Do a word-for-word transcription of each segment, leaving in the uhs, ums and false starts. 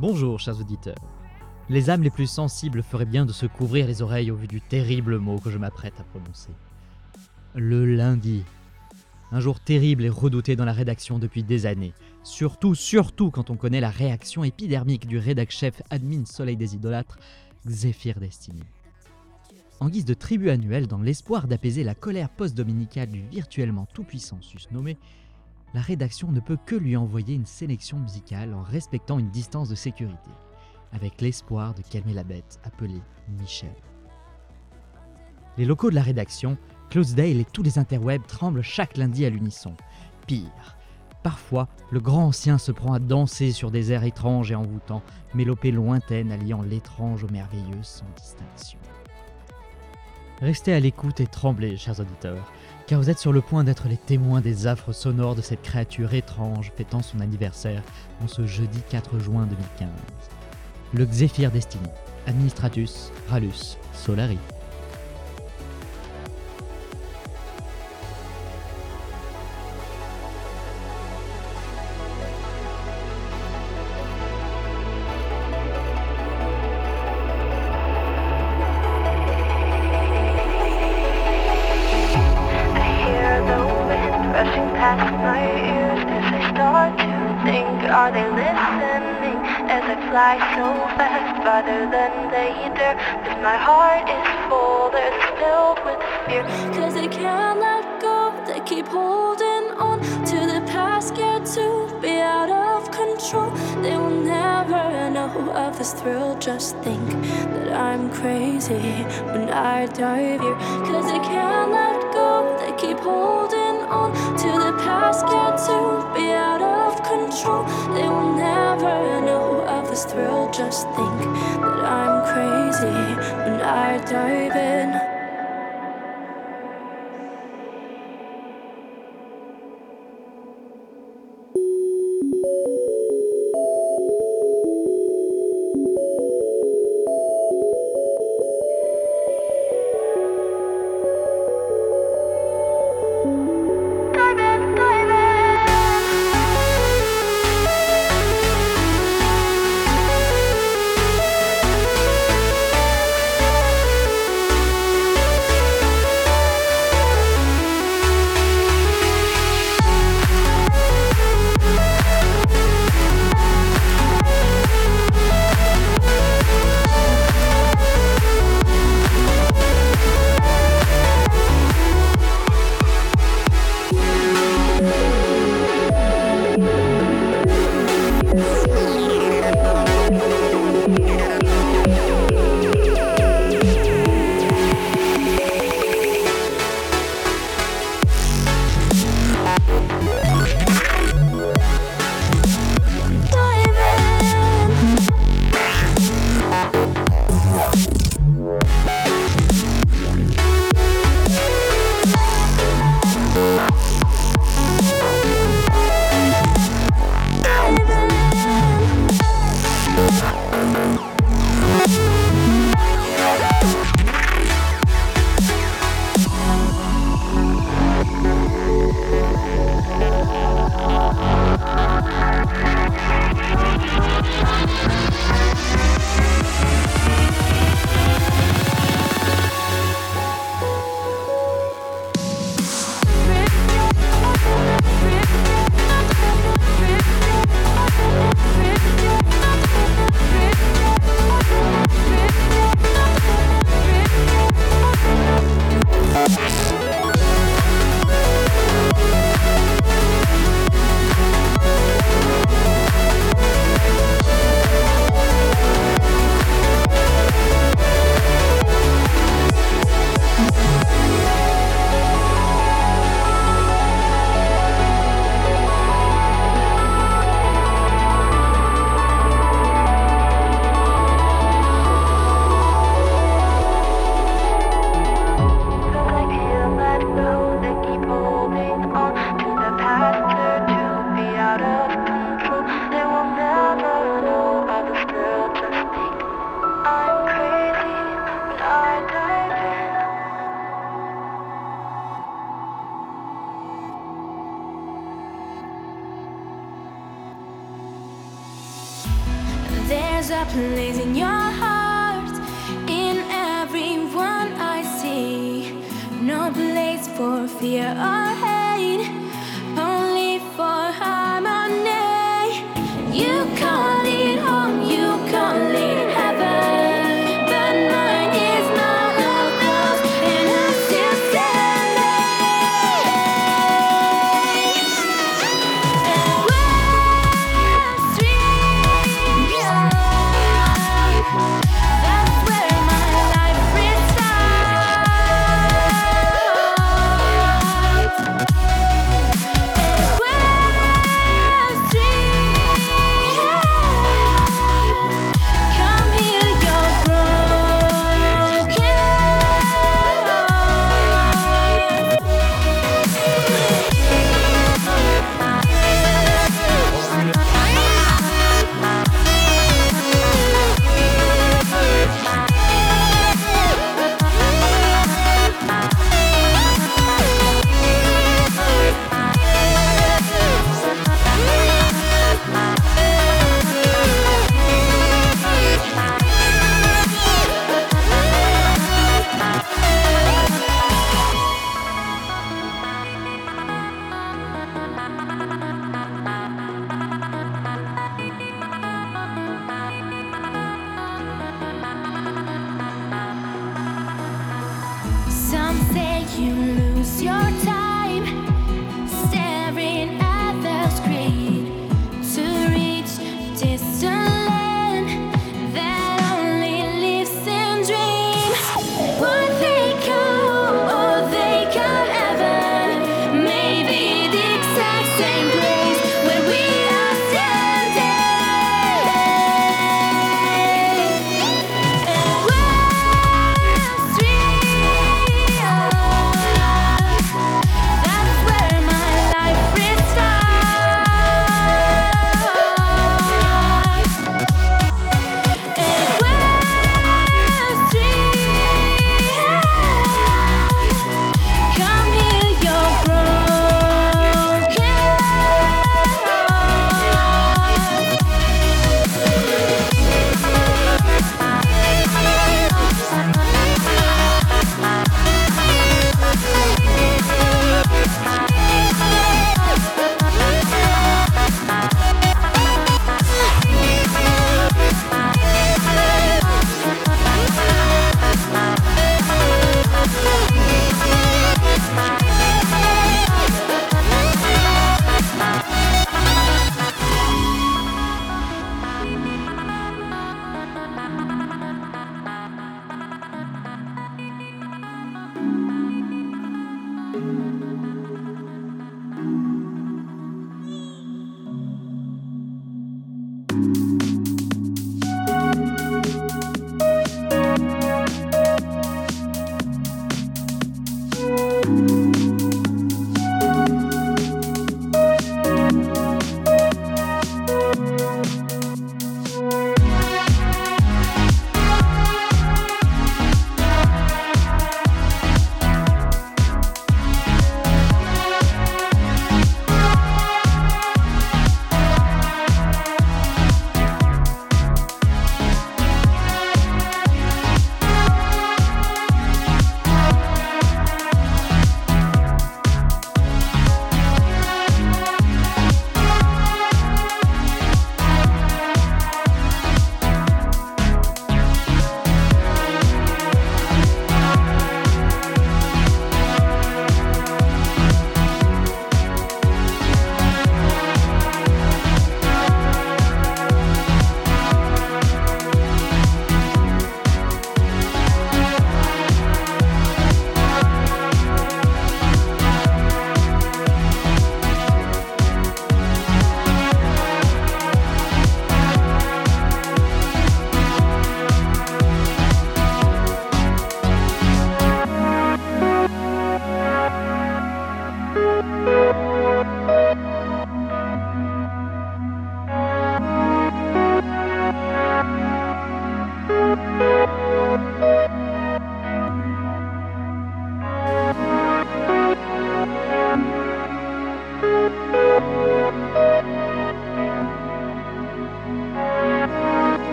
Bonjour, chers auditeurs. Les âmes les plus sensibles feraient bien de se couvrir les oreilles au vu du terrible mot que je m'apprête à prononcer. Le lundi. Un jour terrible et redouté dans la rédaction depuis des années. Surtout, surtout quand on connaît la réaction épidermique du rédac-chef admin Soleil des Idolâtres, Xéfir Destiny. En guise de tribu annuelle, dans l'espoir d'apaiser la colère post-dominicale du virtuellement tout-puissant susnommé, la rédaction ne peut que lui envoyer une sélection musicale en respectant une distance de sécurité, avec l'espoir de calmer la bête appelée Michel. Les locaux de la rédaction, Cloudsdale et tous les interwebs tremblent chaque lundi à l'unisson. Pire, parfois, le grand ancien se prend à danser sur des airs étranges et envoûtants, mélopées lointaines alliant l'étrange au merveilleux sans distinction. Restez à l'écoute et tremblez, chers auditeurs, car vous êtes sur le point d'être les témoins des affres sonores de cette créature étrange fêtant son anniversaire en ce jeudi quatre juin deux mille quinze. Le Xéfir Destiny, Administratus, Rallus, Solari. Are they listening as I fly so fast, farther than they dare? Cause my heart is full, they're filled with fear. Cause they can't let go, they keep holding on to the past, scared to be out of control. They will never know of this thrill, just think that I'm crazy when I dive here. Cause they can't let go, they keep holding on to the past, scared to be out of control. They will never know of this thrill, just think that I'm crazy when I dive in. goes up and lays in your heart. In everyone I see, no place for fear or hate, only for harmony. You call it home, you call it heaven.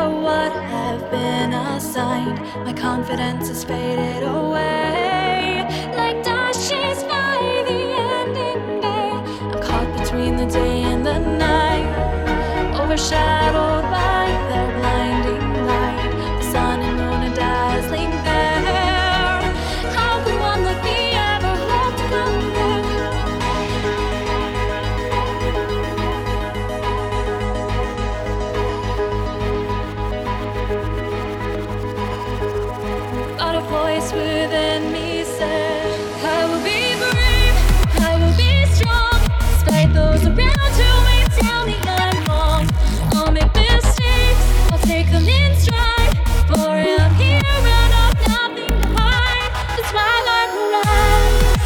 for what have been assigned. My confidence has faded away, like dashes by the ending day. I'm caught between the day and the night, overshadowed by the blinding light. The sun and moon are dazzling there. How could one like me ever hope to compare? Voice within me said, I will be brave, I will be strong, despite those around who may tell me I'm wrong. I'll make mistakes, I'll take them in stride, for I'm here and I've nothing to hide. The twilight will rise,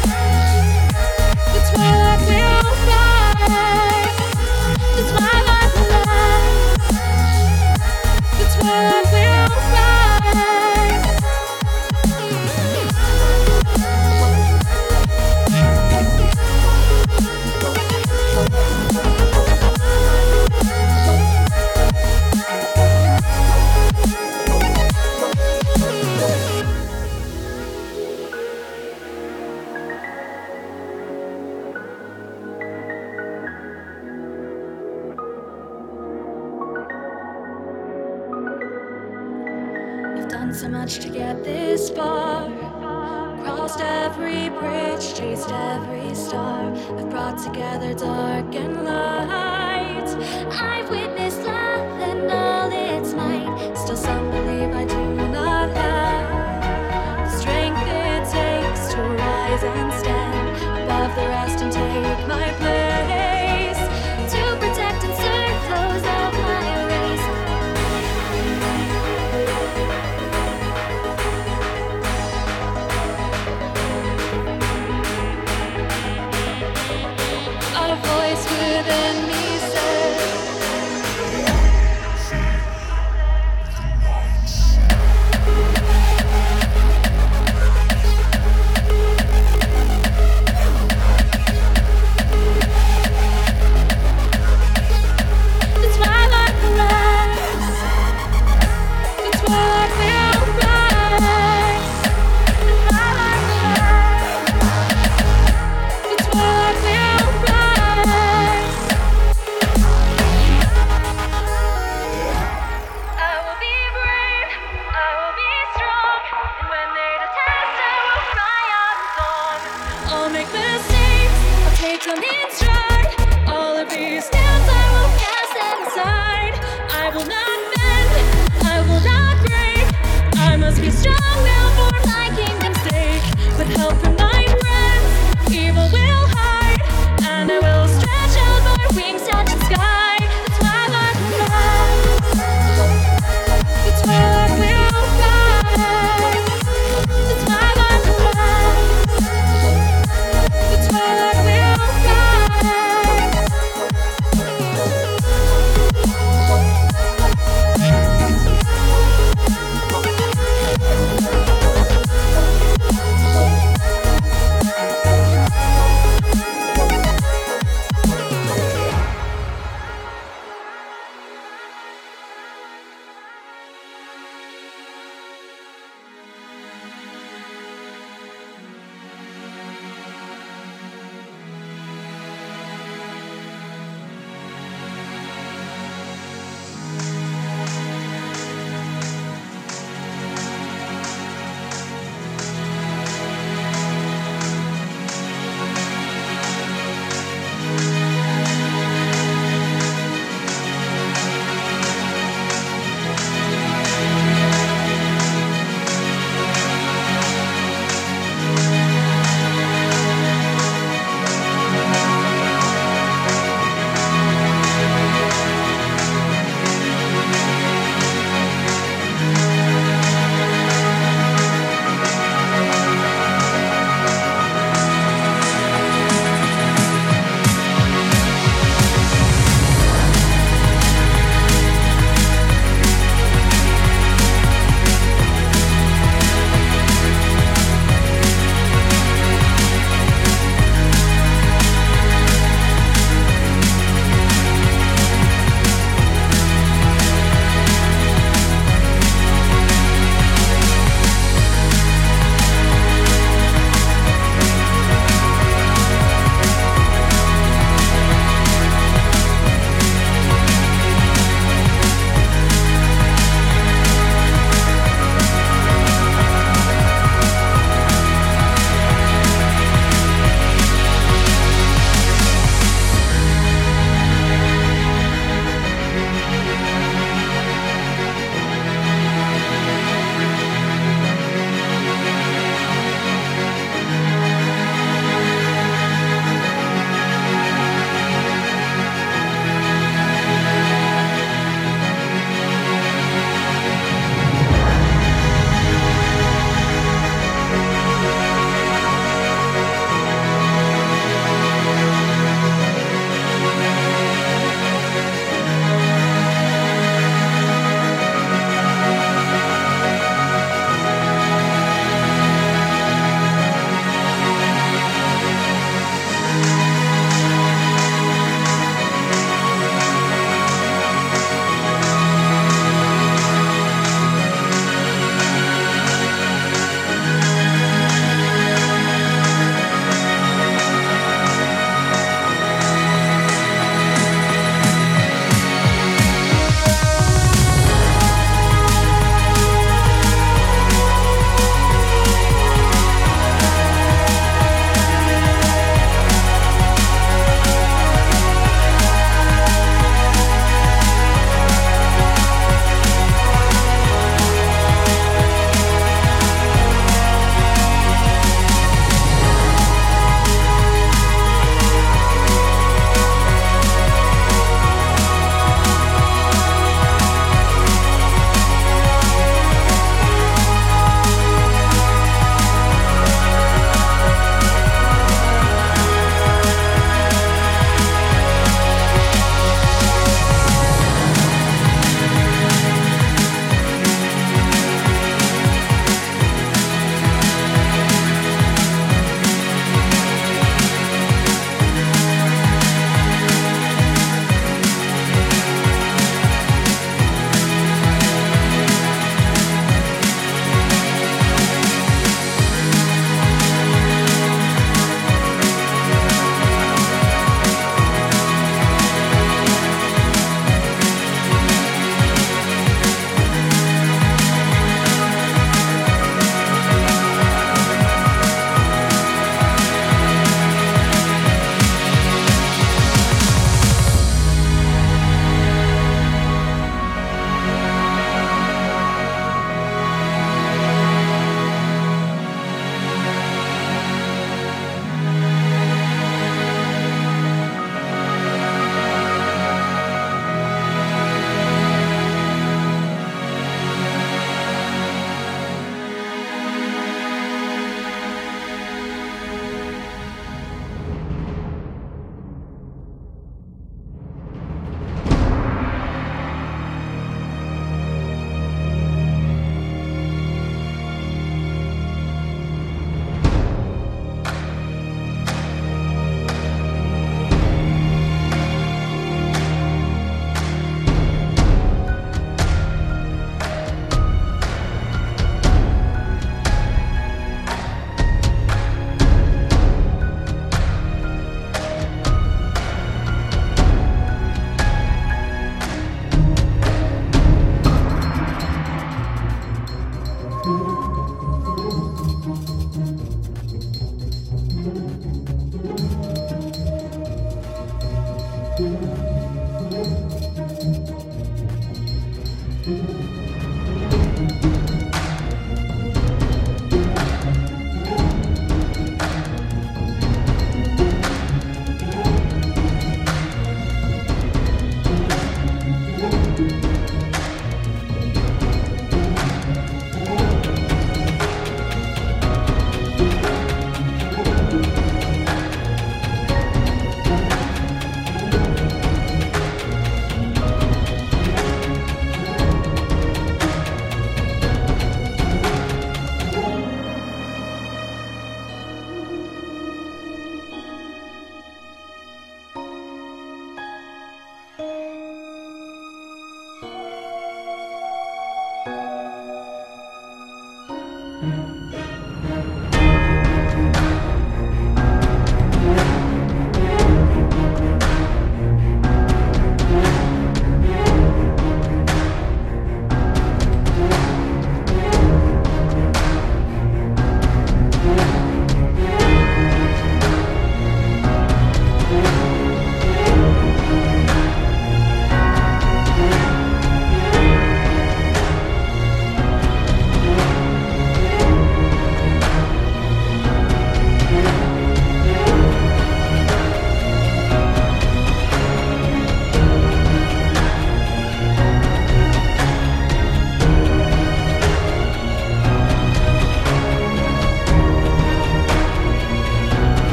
the twilight will rise, the twilight will rise, the twilight will rise. So much to get this far, crossed every bridge, chased every star. I've brought together dark and light. I've witnessed love and all its might. Still some believe I do not have the strength it takes to rise and stand above the rest and take my place, to protect and serve those of my race. Within me we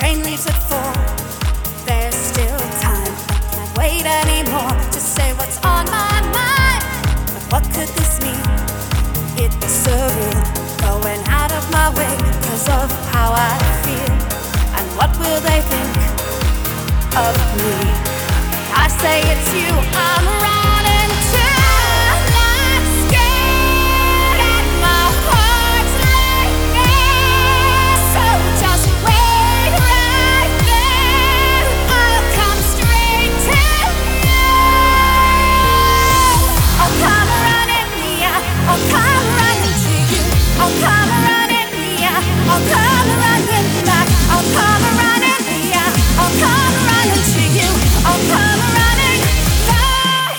train leaves at four. There's still time. I can't wait anymore to say what's on my mind. But what could this mean? It's surreal, going out of my way because of how I feel. And what will they think of me? I say it's you I'm running to. I'll come running to you, I'll come running back.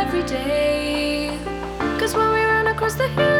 every day. Cause when we run across the hill